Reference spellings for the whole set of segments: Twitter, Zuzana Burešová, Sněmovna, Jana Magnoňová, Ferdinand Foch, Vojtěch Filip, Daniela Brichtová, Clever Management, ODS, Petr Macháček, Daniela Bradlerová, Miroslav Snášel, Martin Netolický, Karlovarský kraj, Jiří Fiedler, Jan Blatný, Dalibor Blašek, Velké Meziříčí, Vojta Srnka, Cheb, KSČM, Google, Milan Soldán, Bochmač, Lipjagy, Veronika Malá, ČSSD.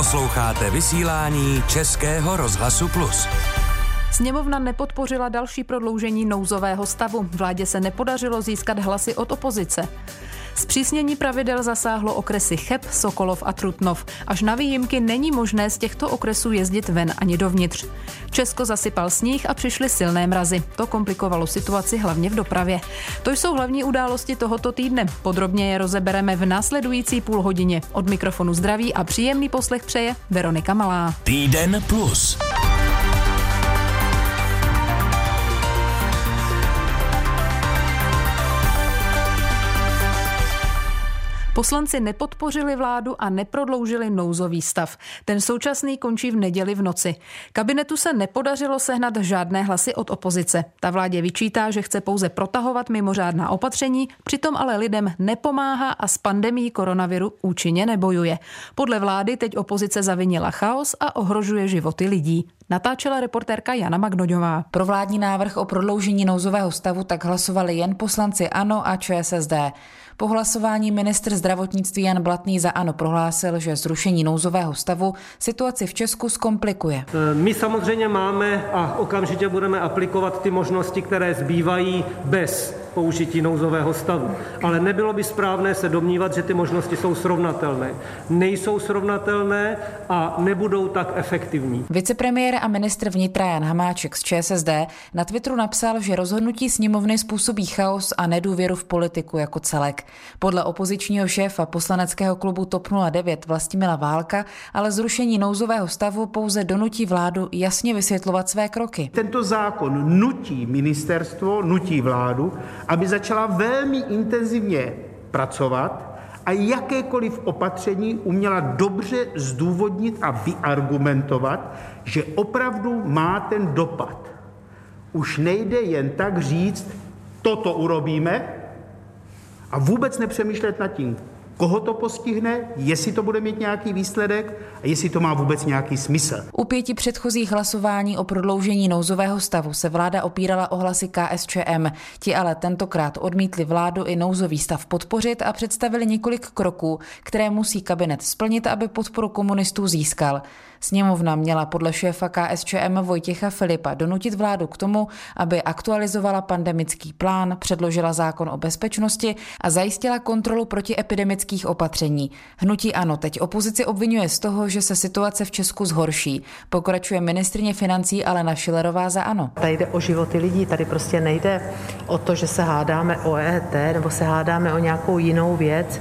Posloucháte vysílání Českého rozhlasu Plus. Sněmovna nepodpořila další prodloužení nouzového stavu. Vládě se nepodařilo získat hlasy od opozice. Zpřísnění pravidel zasáhlo okresy Cheb, Sokolov a Trutnov. Až na výjimky není možné z těchto okresů jezdit ven ani dovnitř. Česko zasypal sníh a přišly silné mrazy. To komplikovalo situaci hlavně v dopravě. To jsou hlavní události tohoto týdne. Podrobně je rozebereme v následující půlhodině. Od mikrofonu zdraví a příjemný poslech přeje Veronika Malá. Týden plus. Poslanci nepodpořili vládu a neprodloužili nouzový stav. Ten současný končí v neděli v noci. Kabinetu se nepodařilo sehnat žádné hlasy od opozice. Ta vládě vyčítá, že chce pouze protahovat mimořádná opatření, přitom ale lidem nepomáhá a s pandemií koronaviru účinně nebojuje. Podle vlády teď opozice zavinila chaos a ohrožuje životy lidí. Natáčela reportérka Jana Magnoňová. Pro vládní návrh o prodloužení nouzového stavu tak hlasovali jen poslanci ANO a ČSSD. Po hlasování ministr zdravotnictví Jan Blatný za ANO prohlásil, že zrušení nouzového stavu situaci v Česku zkomplikuje. My samozřejmě máme a okamžitě budeme aplikovat ty možnosti, které zbývají bez použití nouzového stavu. Ale nebylo by správné se domnívat, že ty možnosti jsou srovnatelné. Nejsou srovnatelné a nebudou tak efektivní. Vicepremiér a ministr vnitra Jan Hamáček z ČSSD na Twitteru napsal, že rozhodnutí sněmovny způsobí chaos a nedůvěru v politiku jako celek. Podle opozičního šéfa poslaneckého klubu TOP 09 Vlastimila Válka ale zrušení nouzového stavu pouze donutí vládu jasně vysvětlovat své kroky. Tento zákon nutí ministerstvo, nutí vládu, aby začala velmi intenzivně pracovat a jakékoliv opatření uměla dobře zdůvodnit a vyargumentovat, že opravdu má ten dopad. Už nejde jen tak říct, toto urobíme a vůbec nepřemýšlet nad tím, koho to postihne, jestli to bude mít nějaký výsledek a jestli to má vůbec nějaký smysl. U 5 předchozích hlasování o prodloužení nouzového stavu se vláda opírala o hlasy KSČM. Ti ale tentokrát odmítli vládu i nouzový stav podpořit a představili několik kroků, které musí kabinet splnit, aby podporu komunistů získal. Sněmovna měla podle šéfa KSČM Vojtěcha Filipa donutit vládu k tomu, aby aktualizovala pandemický plán, předložila zákon o bezpečnosti a zajistila kontrolu protiepidemických opatření. Hnutí ANO teď opozici obvinuje z toho, že se situace v Česku zhorší. Pokračuje ministryně financí Alena Schillerová za ANO. Tady jde o životy lidí, tady prostě nejde o to, že se hádáme o EET nebo se hádáme o nějakou jinou věc,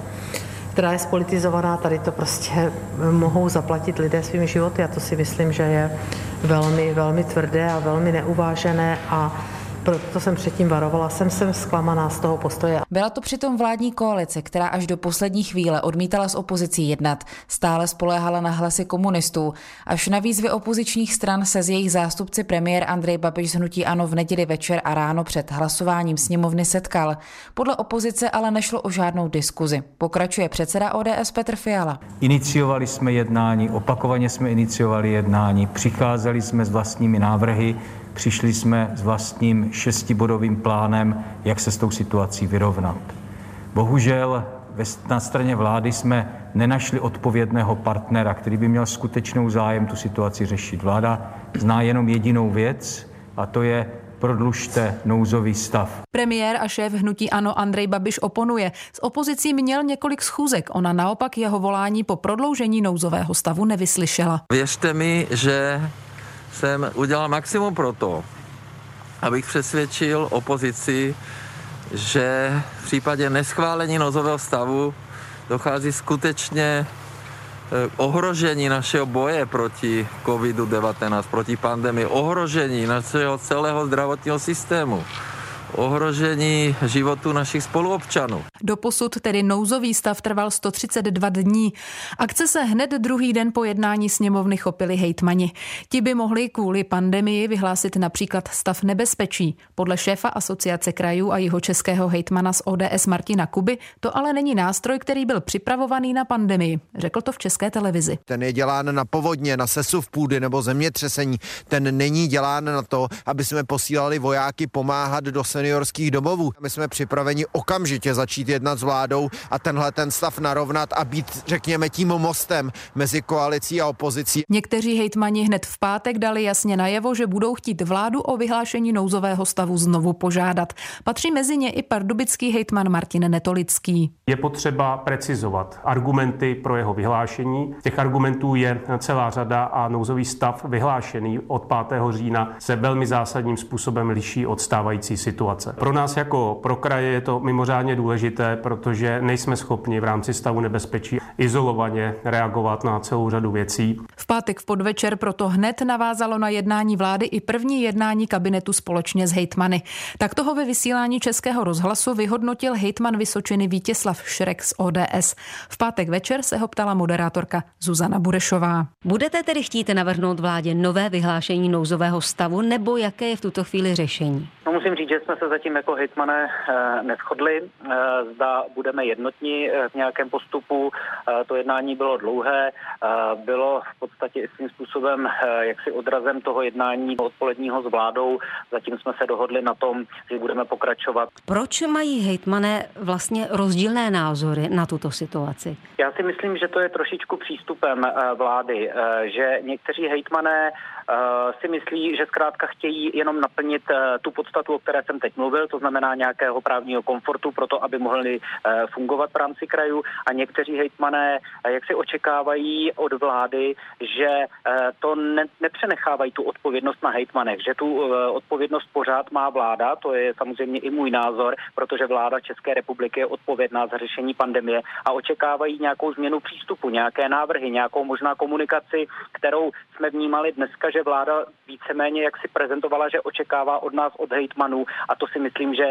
která je spolitizovaná, tady to prostě mohou zaplatit lidé svými životy a to si myslím, že je velmi, velmi tvrdé a velmi neuvážené a proto jsem předtím varovala, jsem zklamaná z toho postoje. Byla to přitom vládní koalice, která až do poslední chvíle odmítala s opozicí jednat. Stále spoléhala na hlasy komunistů. Až na výzvy opozičních stran se z jejich zástupci premiér Andrej Babiš z hnutí ANO v neděli večer a ráno před hlasováním sněmovny setkal. Podle opozice ale nešlo o žádnou diskuzi. Pokračuje předseda ODS Petr Fiala. Iniciovali jsme jednání, opakovaně jsme iniciovali jednání, přicházeli jsme s vlastními návrhy, přišli jsme s vlastním 6bodovým plánem, jak se s tou situací vyrovnat. Bohužel na straně vlády jsme nenašli odpovědného partnera, který by měl skutečnou zájem tu situaci řešit. Vláda zná jenom jedinou věc a to je prodlužte nouzový stav. Premiér a šéf hnutí ANO Andrej Babiš oponuje. S opozicí měl několik schůzek. Ona naopak jeho volání po prodloužení nouzového stavu nevyslyšela. Věřte mi, že jsem udělal maximum pro to, abych přesvědčil opozici, že v případě neschválení nouzového stavu dochází skutečně k ohrožení našeho boje proti covidu-19, proti pandemii, ohrožení našeho celého zdravotního systému, ohrožení životu našich spoluobčanů. Doposud tedy nouzový stav trval 132 dní. Akce se hned druhý den po jednání sněmovny chopili hejtmani. Ti by mohli kvůli pandemii vyhlásit například stav nebezpečí. Podle šéfa Asociace krajů a jihočeského hejtmana z ODS Martina Kuby to ale není nástroj, který byl připravovaný na pandemii. Řekl to v České televizi. Ten je dělán na povodně, na sesuv půdy nebo zemětřesení. Ten není dělán na to, aby jsme posílali vojáky pomáhat do seniorských domovů. My jsme připraveni okamžitě začít jednat s vládou a tenhle ten stav narovnat a být, řekněme, tím mostem mezi koalicí a opozicí. Někteří hejtmani hned v pátek dali jasně najevo, že budou chtít vládu o vyhlášení nouzového stavu znovu požádat. Patří mezi ně i pardubický hejtman Martin Netolický. Je potřeba precizovat argumenty pro jeho vyhlášení. Těch argumentů je celá řada a nouzový stav vyhlášený od 5. října se velmi zásadním způsobem liší od stávající situace. Pro nás jako pro kraje je to mimořádně důležité, protože nejsme schopni v rámci stavu nebezpečí izolovaně reagovat na celou řadu věcí. V pátek v podvečer proto hned navázalo na jednání vlády i první jednání kabinetu společně s hejtmany. Tak toho ve vysílání Českého rozhlasu vyhodnotil hejtman Vysočiny Vítězslav Šrek z ODS. V pátek večer se ho ptala moderátorka Zuzana Burešová. Budete tedy chtít navrhnout vládě nové vyhlášení nouzového stavu, nebo jaké je v tuto chvíli řešení? No, musím říct, že jsme se zatím jako hejtmané neshodli. Zda budeme jednotní v nějakém postupu. To jednání bylo dlouhé, bylo v podstatě i svým způsobem jaksi odrazem toho jednání odpoledního s vládou. Zatím jsme se dohodli na tom, že budeme pokračovat. Proč mají hejtmané vlastně rozdílné názory na tuto situaci? Já si myslím, že to je trošičku přístupem vlády, že někteří hejtmané si myslí, že zkrátka chtějí jenom naplnit tu podstatu, o které jsem teď mluvil, to znamená nějakého právního komfortu pro to, aby mohli fungovat v rámci krajů, a někteří hejtmané jak si očekávají od vlády, že to nepřenechávají tu odpovědnost na hejtmanech, že tu odpovědnost pořád má vláda, to je samozřejmě i můj názor, protože vláda České republiky je odpovědná za řešení pandemie a očekávají nějakou změnu přístupu, nějaké návrhy, nějakou možná komunikaci, kterou jsme vnímali dneska, že vláda víceméně jak si prezentovala, že očekává od nás, od hejtmanů, a to si myslím, že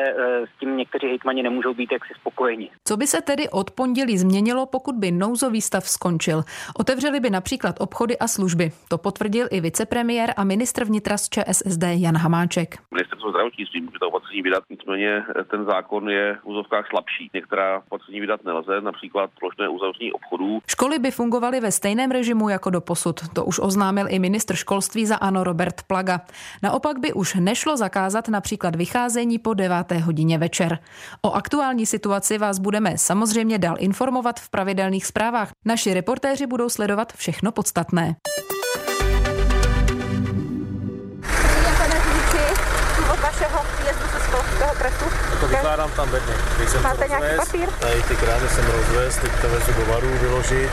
s tím někteří hejtmani nemůžou být jaksi spokojeni. Co by se tedy od pondělí změnilo, pokud by nouzový stav skončil? Otevřeli by například obchody a služby. To potvrdil i vicepremiér a ministr vnitra z ČSSD Jan Hamáček. Ministerstvo zdravotnictví může to opatření vydat, nicméně ten zákon je v úzovkách slabší. Některá opatření vydat nelze, například plošné uzavření obchodů. Školy by fungovaly ve stejném režimu jako doposud. To už oznámil i ministr školství za ANO Robert Plaga. Naopak by už nešlo zakázat například vycházení po 9. hodině večer. O aktuální situaci vás budeme samozřejmě dál informovat v pravidelných zprávách. Naši reportéři budou sledovat všechno podstatné. To vykládám tam bedny. Máte nějaký papír? Tady ty krány jsem rozvez, teď to vezu do varu vyložit,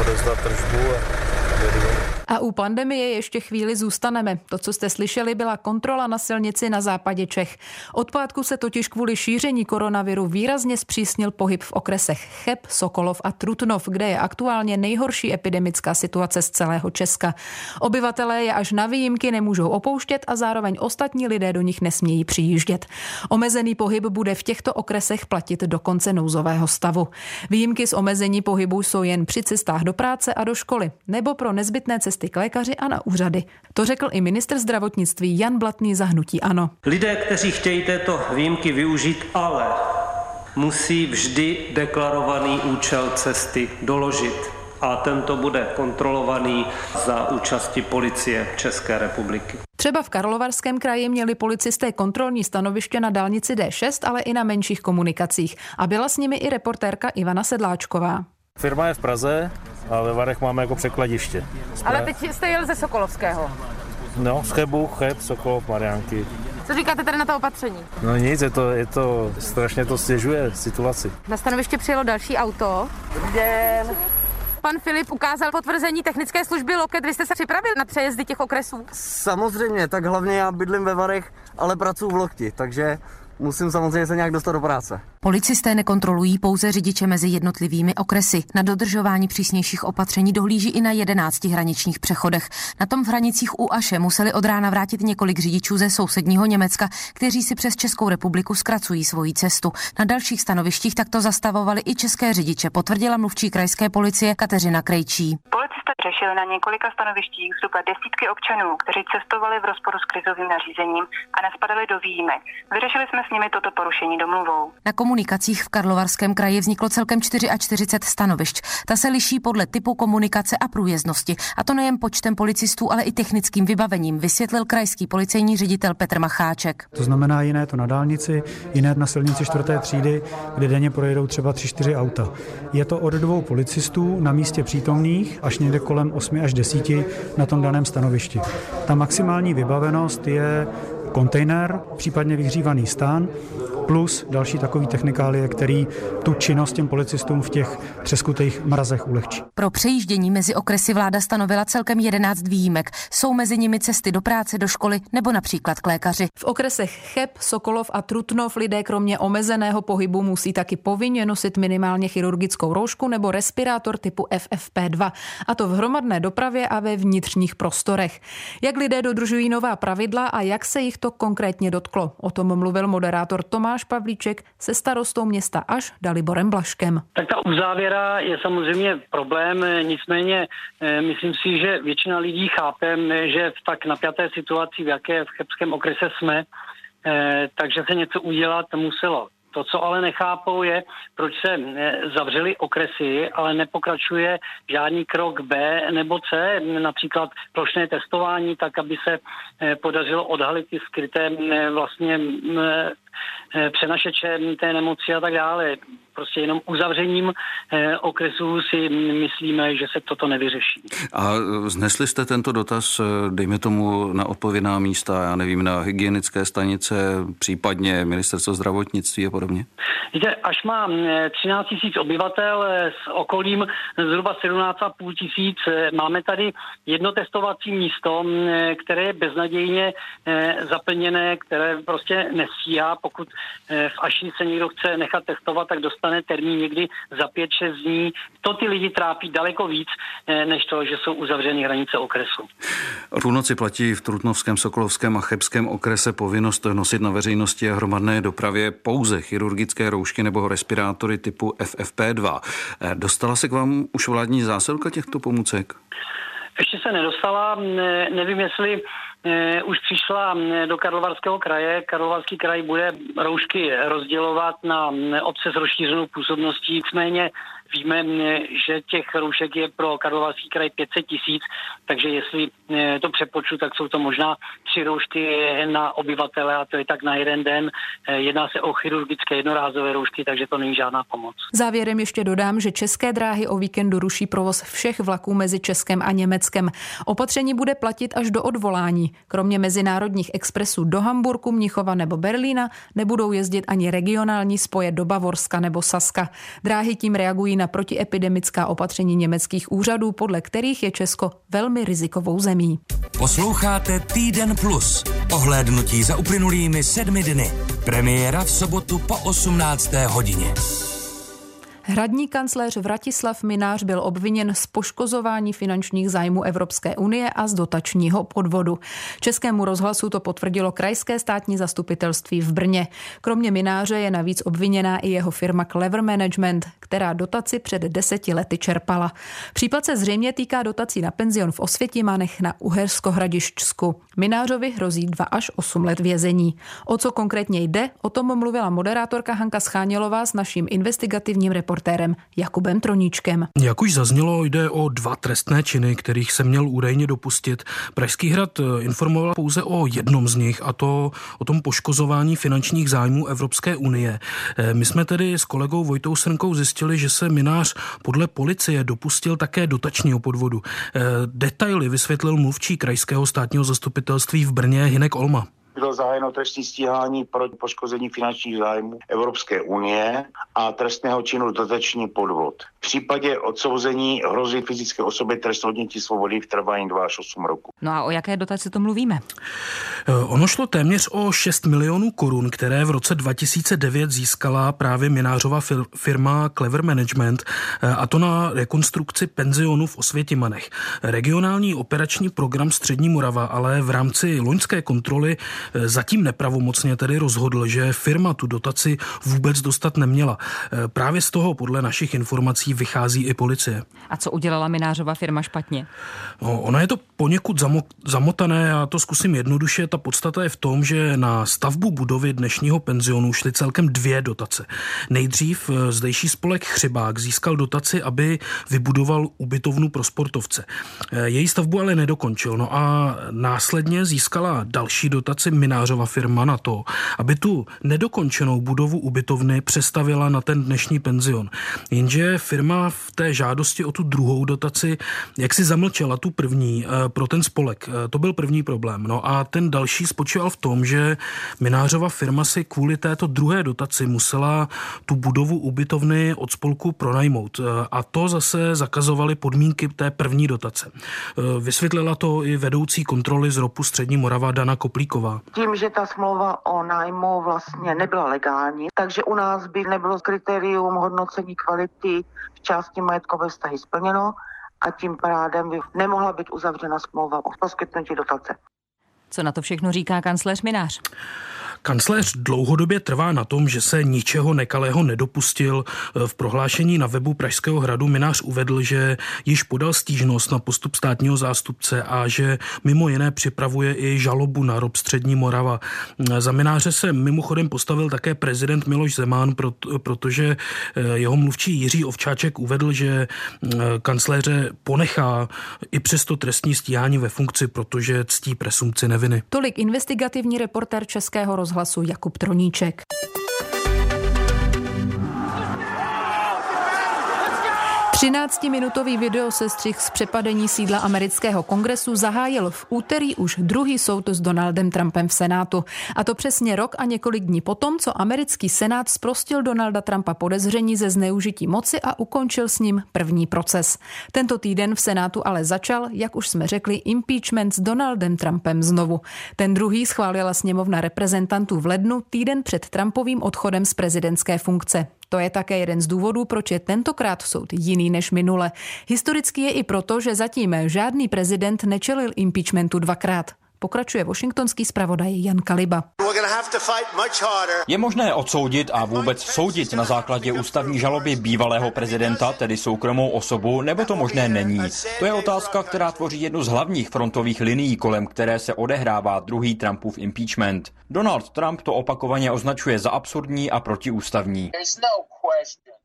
odevzdat tržbu a jedu. A u pandemie ještě chvíli zůstaneme. To, co jste slyšeli, byla kontrola na silnici na západě Čech. Od pátku se totiž kvůli šíření koronaviru výrazně zpřísnil pohyb v okresech Cheb, Sokolov a Trutnov, kde je aktuálně nejhorší epidemická situace z celého Česka. Obyvatelé je až na výjimky nemůžou opouštět a zároveň ostatní lidé do nich nesmějí přijíždět. Omezený pohyb bude v těchto okresech platit do konce nouzového stavu. Výjimky z omezení pohybu jsou jen při cestách do práce a do školy nebo pro nezbytné cesty k lékaři a na úřady. To řekl i ministr zdravotnictví Jan Blatný za hnutí ANO. Lidé, kteří chtějí této výjimky využít, ale musí vždy deklarovaný účel cesty doložit. A tento bude kontrolovaný za účasti policie České republiky. Třeba v Karlovarském kraji měli policisté kontrolní stanoviště na dálnici D6, ale i na menších komunikacích. A byla s nimi i reportérka Ivana Sedláčková. Firma je v Praze a ve Varech máme jako překladiště. Ale teď jste jel ze Sokolovského. No, z Chebu, Cheb, Sokolov, Mariánky. Co říkáte tady na to opatření? No nic, je to strašně to stěžuje situaci. Na stanoviště přijelo další auto. Dobrý den. Pan Filip ukázal potvrzení technické služby Loket. Vy jste se připravili na přejezdy těch okresů? Samozřejmě, tak hlavně já bydlím ve Varech, ale pracuji v Lokti, takže musím samozřejmě se nějak dostat do práce. Policisté nekontrolují pouze řidiče mezi jednotlivými okresy. Na dodržování přísnějších opatření dohlíží i na 11 hraničních přechodech. Na tom v hranicích u Aše museli od rána vrátit několik řidičů ze sousedního Německa, kteří si přes Českou republiku zkracují svoji cestu. Na dalších stanovištích takto zastavovali i české řidiče, potvrdila mluvčí krajské policie Kateřina Krejčí. Policista řešil na několika stanovištích zhruba desítky občanů, kteří cestovali v rozporu s krizovým nařízením a nespadali do výjimek. Vyřešili jsme s nimi toto porušení domluvou. Na komunikacích v Karlovarském kraji vzniklo celkem 44 stanovišť. Ta se liší podle typu komunikace a průjezdnosti, a to nejen počtem policistů, ale i technickým vybavením, vysvětlil krajský policejní ředitel Petr Macháček. To znamená jiné to na dálnici, jiné na silnici 4. třídy, kde denně projedou třeba 3-4 auta. Je to od 2 policistů na místě přítomných až někde kolem 8 až 10 na tom daném stanovišti. Ta maximální vybavenost je kontejner, případně vyhřívaný stan, plus další takový technikálie, který tu činnost těm policistům v těch třeskutých mrazech ulehčí. Pro přejíždění mezi okresy vláda stanovila celkem 11 výjimek. Jsou mezi nimi cesty do práce, do školy nebo například k lékaři. V okresech Cheb, Sokolov a Trutnov lidé kromě omezeného pohybu musí taky povinně nosit minimálně chirurgickou roušku nebo respirátor typu FFP2, a to v hromadné dopravě a ve vnitřních prostorech. Jak lidé dodržují nová pravidla a jak se jich to konkrétně dotklo? O tom mluvil moderátor Tomáš Pavlíček se starostou města Až Daliborem Blaškem. Tak ta uzávěra je samozřejmě problém, nicméně myslím si, že většina lidí chápe, že v tak napjaté situaci, v jaké v chebském okrese jsme, takže se něco udělat muselo. To, co ale nechápou, je, proč se zavřely okresy, ale nepokračuje žádný krok B nebo C, například plošné testování, tak aby se podařilo odhalit ty skryté vlastně přenašeče té nemoci a tak dále. Prostě jenom uzavřením okresů si myslíme, že se toto nevyřeší. A vznesli jste tento dotaz, dejme tomu, na odpovědná místa, já nevím, na hygienické stanice, případně ministerstvo zdravotnictví a podobně? Víte, Až má 13 tisíc obyvatel, s okolím zhruba 17,5 tisíc. Máme tady jedno testovací místo, které je beznadějně zaplněné, které prostě nestíhá. Pokud v Aši se někdo chce nechat testovat, tak dostane termín někdy za 5-6 dní. To ty lidi trápí daleko víc, než to, že jsou uzavřeny hranice okresu. Půlnoci platí v Trutnovském, Sokolovském a Chebském okrese povinnost nosit na veřejnosti a hromadné dopravě pouze chirurgické roušky nebo respirátory typu FFP2. Dostala se k vám už vládní zásilka těchto pomůcek? Ještě se nedostala, nevím, jestli už přišla do Karlovarského kraje. Karlovarský kraj bude roušky rozdělovat na obce s rozšířenou působností. Nicméně víme, že těch roušek je pro Karlovarský kraj 500 tisíc, takže jestli to přepočtu, tak jsou to možná 3 roušky na obyvatele a to je tak na jeden den. Jedná se o chirurgické jednorázové roušky, takže to není žádná pomoc. Závěrem ještě dodám, že České dráhy o víkendu ruší provoz všech vlaků mezi Českem a Německem. Opatření bude platit až do odvolání. Kromě mezinárodních expresů do Hamburku, Mnichova nebo Berlína nebudou jezdit ani regionální spoje do Bavorska nebo Saska. Dráhy tím reagují na protiepidemická opatření německých úřadů, podle kterých je Česko velmi rizikovou zemí. Posloucháte Týden Plus. Ohlédnutí za uplynulými 7 dny. Premiéra v sobotu po 18. hodině. Hradní kancléř Vratislav Mynář byl obviněn z poškozování finančních zájmů Evropské unie a z dotačního podvodu. Českému rozhlasu to potvrdilo krajské státní zastupitelství v Brně. Kromě Mynáře je navíc obviněná i jeho firma Clever Management, která dotaci před 10 lety čerpala. Případ se zřejmě týká dotací na penzion v Osvětimanech na Uhersko-Hradišťsku. Mynářovi hrozí 2 až 8 let vězení. O co konkrétně jde, o tom mluvila moderátorka Hanka Schánělová s naším investigativním reportérem Jakubem Troníčkem. Jak už zaznělo, jde o 2 trestné činy, kterých se měl údajně dopustit. Pražský hrad informoval pouze o jednom z nich, a to o tom poškozování finančních zájmů Evropské unie. My jsme tedy s kolegou Vojtou Srnkou zjistili, že se Mynář podle policie dopustil také dotačního podvodu. Detaily vysvětlil mluvčí krajského státního zastupitelství v Brně Hynek Olma. Bylo zahájeno trestní stíhání pro poškození finančních zájmů Evropské unie a trestného činu dotační podvod. V případě odsouzení hrozí fyzické osobě trest odnětí svobody v trvání 2 až 8 roku. No a o jaké dotaci to mluvíme? Ono šlo téměř o 6 milionů korun, které v roce 2009 získala právě Mynářova firma Clever Management, a to na rekonstrukci penzionu v Osvětimanech. Regionální operační program Střední Morava ale v rámci loňské kontroly zatím nepravomocně tedy rozhodl, že firma tu dotaci vůbec dostat neměla. Právě z toho podle našich informací vychází i policie. A co udělala Mynářova firma špatně? No, ono je to poněkud zamotané, já to zkusím jednoduše. Ta podstata je v tom, že na stavbu budovy dnešního penzionu šly celkem 2 dotace. Nejdřív zdejší spolek Chřibák získal dotaci, aby vybudoval ubytovnu pro sportovce. Její stavbu ale nedokončil. No a následně získala další dotaci Mynářova firma na to, aby tu nedokončenou budovu ubytovny přestavila na ten dnešní penzion. Jenže firma v té žádosti o tu druhou dotaci jaksi zamlčela tu první pro ten spolek. To byl první problém. No a ten další spočíval v tom, že Mynářova firma si kvůli této druhé dotaci musela tu budovu ubytovny od spolku pronajmout. A to zase zakazovaly podmínky té první dotace. Vysvětlila to i vedoucí kontroly z ROPu Střední Morava Dana Koplíková. Tím, že ta smlouva o nájmu vlastně nebyla legální, takže u nás by nebylo kritérium hodnocení kvality v části majetkové vztahy splněno a tím pádem by nemohla být uzavřena smlouva o poskytnutí dotace. Co na to všechno říká kancléř Mynář? Kancléř dlouhodobě trvá na tom, že se ničeho nekalého nedopustil. V prohlášení na webu Pražského hradu Mynář uvedl, že již podal stížnost na postup státního zástupce a že mimo jiné připravuje i žalobu na ROP Střední Morava. Za Mynáře se mimochodem postavil také prezident Miloš Zeman, protože jeho mluvčí Jiří Ovčáček uvedl, že kancléře ponechá i přesto trestní stíhání ve funkci, protože ctí presumpci neviny. Tolik investigativní reportér Českého rozhlasu Jakub Troníček. Třináctiminutový videosestřih z přepadení sídla amerického kongresu zahájil v úterý už druhý soud s Donaldem Trumpem v Senátu. A to přesně rok a několik dní potom, co americký senát zprostil Donalda Trumpa podezření ze zneužití moci a ukončil s ním první proces. Tento týden v Senátu ale začal, jak už jsme řekli, impeachment s Donaldem Trumpem znovu. Ten druhý schválila Sněmovna reprezentantů v lednu, týden před Trumpovým odchodem z prezidentské funkce. To je také jeden z důvodů, proč je tentokrát soud jiný než minule. Historicky je i proto, že zatím žádný prezident nečelil impeachmentu 2krát. Pokračuje washingtonský zpravodaj Jan Kaliba. Je možné odsoudit a vůbec soudit na základě ústavní žaloby bývalého prezidenta, tedy soukromou osobu, nebo to možné není. To je otázka, která tvoří jednu z hlavních frontových linií, kolem které se odehrává druhý Trumpův impeachment. Donald Trump to opakovaně označuje za absurdní a protiústavní.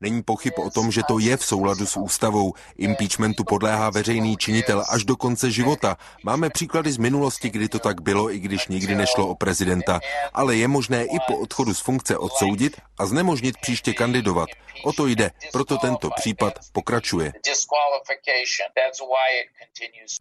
Není pochyb o tom, že to je v souladu s ústavou. Impeachmentu podléhá veřejný činitel až do konce života. Máme příklady z minulosti, kdy to tak bylo, i když nikdy nešlo o prezidenta. Ale je možné i po odchodu z funkce odsoudit a znemožnit příště kandidovat. O to jde, proto tento případ pokračuje.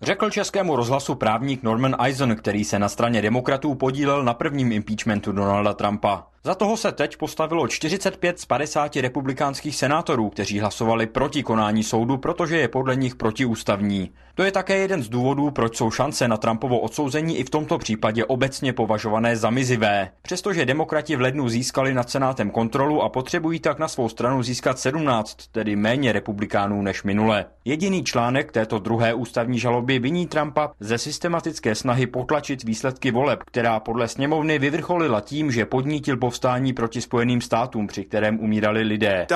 Řekl Českému rozhlasu právník Norman Eisen, který se na straně demokratů podílel na prvním impeachmentu Donalda Trumpa. Za toho se teď postavilo 45 z 50 republikánských senátorů, kteří hlasovali proti konání soudu, protože je podle nich protiústavní. To je také jeden z důvodů, proč jsou šance na Trumpovo odsouzení i v tomto případě obecně považované za mizivé. Přestože demokrati v lednu získali nad senátem kontrolu a potřebují tak na svou stranu získat 17, tedy méně republikánů než minule. Jediný článek této druhé ústavní žaloby viní Trumpa ze systematické snahy potlačit výsledky voleb, která podle Sněmovny vyvrcholila tím, že podnítil povstání proti Spojeným státům, při kterém umírali lidé.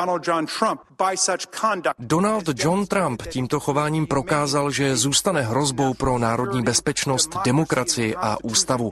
Donald John Trump tímto chováním prokázal, že zůstane hrozbou pro národní bezpečnost, demokracii a ústavu.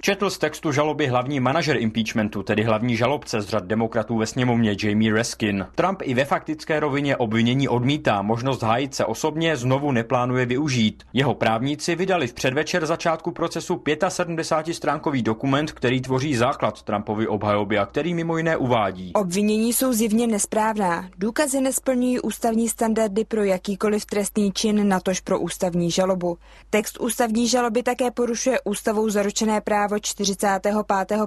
Četl z textu žaloby hlavní manažer impeachmentu, tedy hlavní žalobce z řad demokratů ve Sněmovně Jamie Raskin. Trump i ve faktické rovině obvinění odmítá, možnost hájit se osobně znovu neplánuje využít. Jeho právníci vydali v předvečer začátku procesu 75-stránkový dokument, který tvoří základ Trumpovy obhajoby a který mimo jiné uvádí. Obvinění jsou zjevně nesprávná. Důkazy nesplňují ústavní standardy pro jakýkoliv trestný čin, natož pro ústavní žalobu. Text ústavní žaloby také porušuje ústavou zaručené právo 45.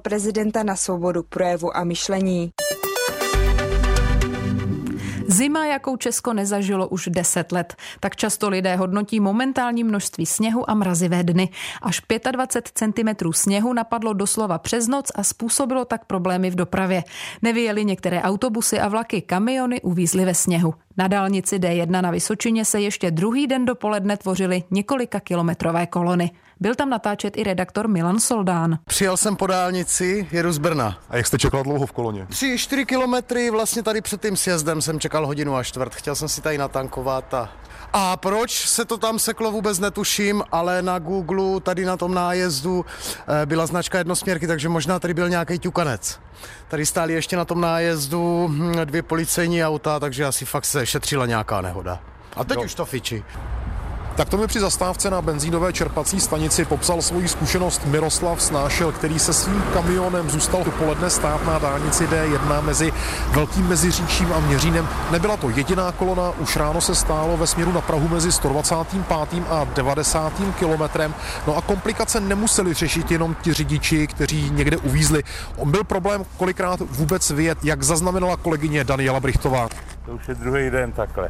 prezidenta na svobodu projevu a myšlení. Zima, jakou Česko nezažilo už 10 let. Tak často lidé hodnotí momentální množství sněhu a mrazivé dny. Až 25 cm sněhu napadlo doslova přes noc a způsobilo tak problémy v dopravě. Nevyjeli některé autobusy a vlaky, kamiony uvízly ve sněhu. Na dálnici D1 na Vysočině se ještě druhý den dopoledne tvořily několika kilometrové kolony. Byl tam natáčet i redaktor Milan Soldán. Přijel jsem po dálnici, jedu z Brna. A jak jste čekal dlouho v koloně? 3-4 kilometry, vlastně tady před tím sjezdem jsem čekal 1,25 hodiny. Chtěl jsem si tady natankovat a proč se to tam seklo, vůbec netuším, ale na Googlu tady na tom nájezdu byla značka jednosměrky, takže možná tady byl nějaký ťukanec. Tady stály ještě na tom nájezdu dvě policejní auta, takže asi fakt se šetřila nějaká nehoda. A teď už to fičí. Tak to mi při zastávce na benzínové čerpací stanici popsal svoji zkušenost Miroslav Snášel, který se svým kamionem zůstal dopoledne stát na dálnici D1 mezi Velkým Meziříčím a Měřínem. Nebyla to jediná kolona, už ráno se stálo ve směru na Prahu mezi 125. a 90. kilometrem. No a komplikace nemuseli řešit jenom ti řidiči, kteří někde uvízli. On byl problém kolikrát vůbec vyjet, jak zaznamenala kolegyně Daniela Brichtová. To už je druhý den takhle.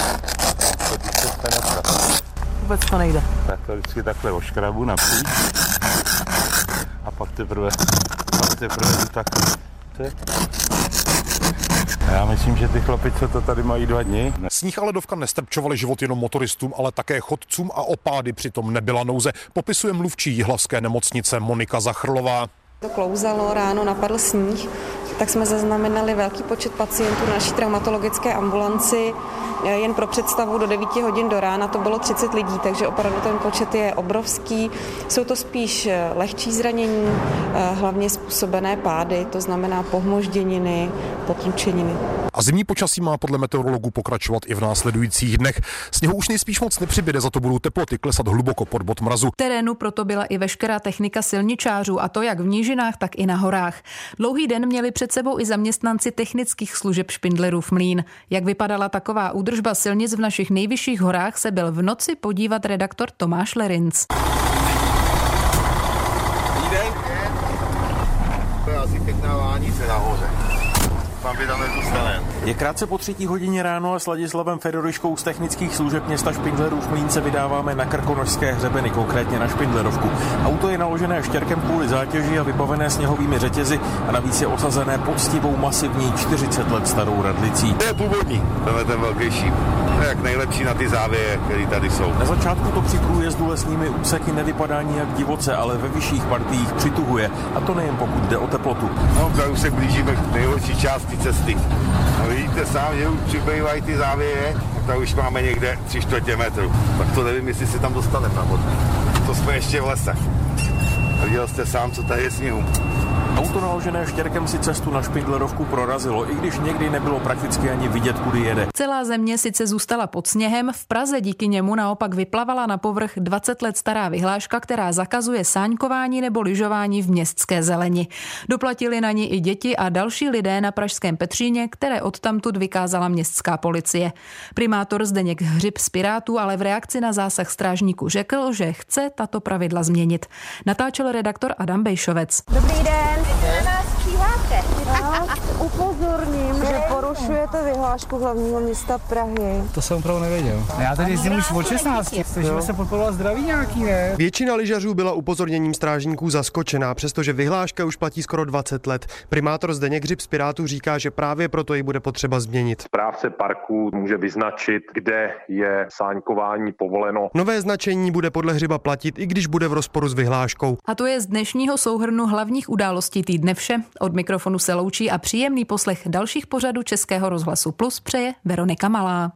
Vůbec to nejde. Tak to vždycky takhle oškrabu napříč a pak teprve takhle. Já myslím, že ty chlapi, co to tady mají 2 dny. S nich ale dovka nestrpčovaly život jenom motoristům, ale také chodcům a opády přitom nebyla nouze, popisuje mluvčí jihlavské nemocnice Monika Zachrlová. To klouzalo, ráno napadl sníh, tak jsme zaznamenali velký počet pacientů na naší traumatologické ambulanci. Jen pro představu do 9 hodin do rána to bylo 30 lidí, takže opravdu ten počet je obrovský. Jsou to spíš lehčí zranění, hlavně způsobené pády, to znamená pohmožděniny, potlučeniny. A zimní počasí má podle meteorologů pokračovat i v následujících dnech. Sněhu už nejspíš moc nepřibyde, za to budou teploty klesat hluboko pod bod mrazu. Terénu proto byla i veškerá technika silničářů, a to jak v nížinách, tak i na horách. Dlouhý den měli před sebou i zaměstnanci technických služeb Špindlerův Mlýn. Jak vypadala taková údržba silnic v našich nejvyšších horách, se byl v noci podívat redaktor Tomáš Lerinc. To je asi pěkná vánice nahoře. Je krátce po 3. hodině ráno a s Ladislavem Fedoriškou z technických služeb města Špindlerův Mlýn se vydáváme na Krkonošské hřebeny, konkrétně na Špindlerovku. Auto je naložené štěrkem kvůli zátěži a vybavené sněhovými řetězy a navíc je osazené poctivou masivní 40 let starou radlicí. To je původní, tenhle ten velký šíp. Jak nejlepší na ty závěje, které tady jsou. Na začátku to při průjezdu lesními úseky nevypadá nijak divoce, ale ve vyšších partiích přituhuje, a to nejen pokud jde o teplotu. No, tak už se blížíme k nejhorší části cesty. A vidíte sám, že už přibývají ty závěje, tak už máme někde 3/4 metru. Tak to nevím, jestli se tam dostaneme na vodu. To jsme ještě v lesech. A viděl jste sám, co tady je sněhu. Auto naložené štěrkem si cestu na Špindlerovku prorazilo, i když někdy nebylo prakticky ani vidět, kudy jede. Celá země sice zůstala pod sněhem, v Praze díky němu naopak vyplavala na povrch 20 let stará vyhláška, která zakazuje sáňkování nebo lyžování v městské zeleni. Doplatili na ni i děti a další lidé na pražském Petříně, které odtamtud vykázala městská policie. Primátor Zdeněk Hřib z Pirátů ale v reakci na zásah strážníků řekl, že chce tato pravidla změnit. Natáčel redaktor Adam Bejšovec. Dobrý den. Upozorním, že porušujete vyhlášku hlavního města Prahy. To jsem opravdu nevěděl. Já tady jezdím už od 16. Slyšíme se podporovat zdraví nějaký, ne? Většina lyžařů byla upozorněním strážníků zaskočená, přestože vyhláška už platí skoro 20 let. Primátor Zdeněk Hřib z Pirátů říká, že právě proto ji bude potřeba změnit. Správce parku může vyznačit, kde je sáňkování povoleno. Nové značení bude podle Hřiba platit, i když bude v rozporu s vyhláškou. A to je z dnešního souhrnu hlavních událostí týdne vše. Od mikrofonu se loučí a příjemný poslech dalších pořadů Českého rozhlasu Plus přeje Veronika Malá.